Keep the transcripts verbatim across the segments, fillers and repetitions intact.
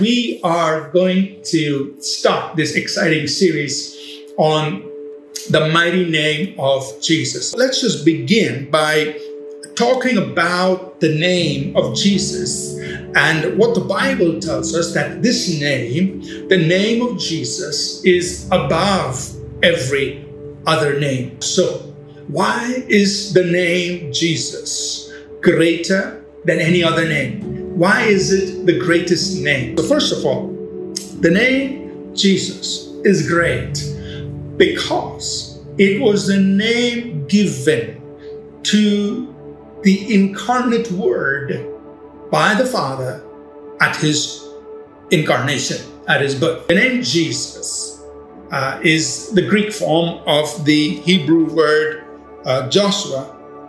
We are going to start this exciting series on the mighty name of Jesus. Let's just begin by talking about the name of Jesus and what the Bible tells us, that this name, the name of Jesus, is above every other name. So why is the name Jesus greater than any other name? Why is it the greatest name? So first of all, the name Jesus is great because it was the name given to the incarnate Word by the Father at his incarnation, at his birth. The name Jesus uh, is the Greek form of the Hebrew word uh, Joshua,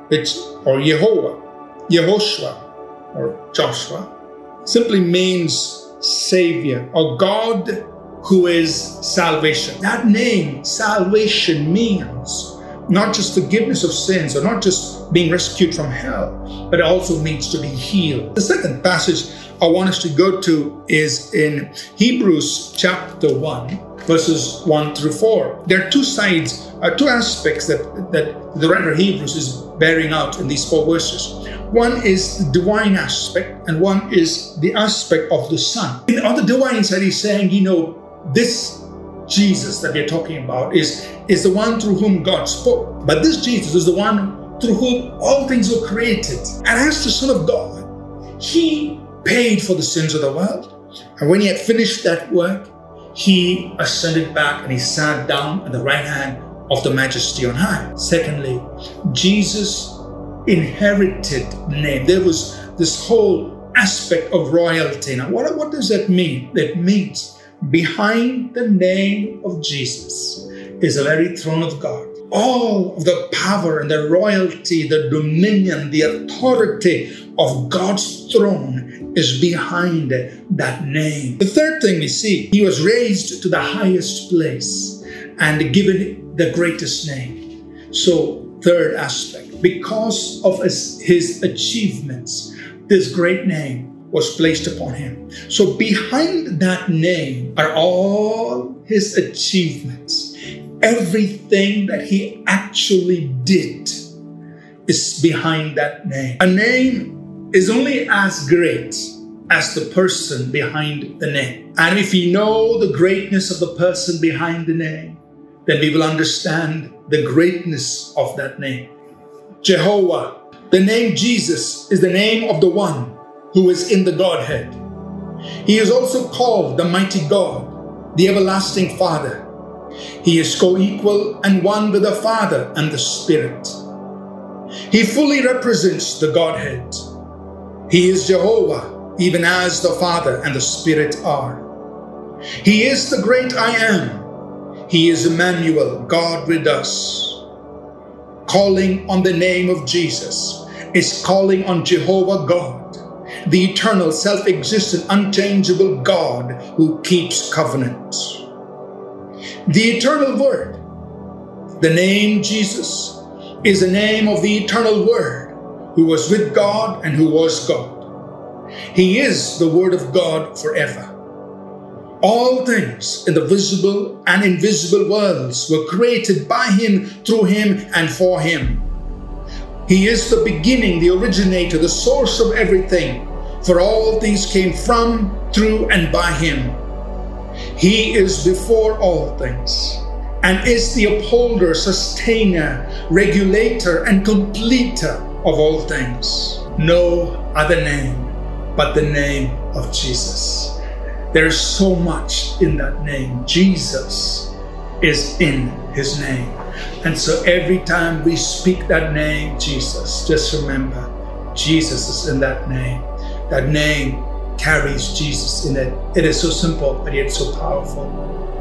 which, or Yehovah, Yehoshua, or Joshua, simply means Savior, or God who is salvation. That name, salvation, means not just forgiveness of sins, or not just being rescued from hell, but it also means to be healed. The second passage I want us to go to is in Hebrews chapter one, verses one through four. There are two sides, uh, two aspects that, that the writer of Hebrews is bearing out in these four verses. One is the divine aspect, and one is the aspect of the Son. In, on the divine side, he's saying, you know, this Jesus that we're talking about is, is the one through whom God spoke. But this Jesus is the one through whom all things were created. And as the Son of God, he paid for the sins of the world. And when he had finished that work, he ascended back and he sat down at the right hand of the Majesty on high. Secondly, Jesus inherited the name. There was this whole aspect of royalty. Now, what, what does that mean? That means behind the name of Jesus is the very throne of God. All of the power and the royalty, the dominion, the authority of God's throne is behind that name. The third thing we see, he was raised to the highest place and given the greatest name. So, third aspect, because of his, his achievements, this great name was placed upon him. So behind that name are all his achievements. Everything that he actually did is behind that name. A name is only as great as the person behind the name. And if we know the greatness of the person behind the name, then we will understand the greatness of that name. Jehovah, the name Jesus, is the name of the one who is in the Godhead. He is also called the mighty God, the everlasting Father. He is co-equal and one with the Father and the Spirit. He fully represents the Godhead. He is Jehovah, even as the Father and the Spirit are. He is the great I Am. He is Emmanuel, God with us. Calling on the name of Jesus is calling on Jehovah God, the eternal, self-existent, unchangeable God who keeps covenant. The eternal Word, the name Jesus, is the name of the eternal Word who was with God and who was God. He is the Word of God forever. All things in the visible and invisible worlds were created by him, through him, and for him. He is the beginning, the originator, the source of everything, for all things came from, through, and by him. He is before all things, and is the upholder, sustainer, regulator, and completer of all things. No other name but the name of Jesus. There is so much in that name. Jesus is in his name. And so every time we speak that name, Jesus, just remember, Jesus is in that name. That name carries Jesus in it. It is so simple, but yet so powerful.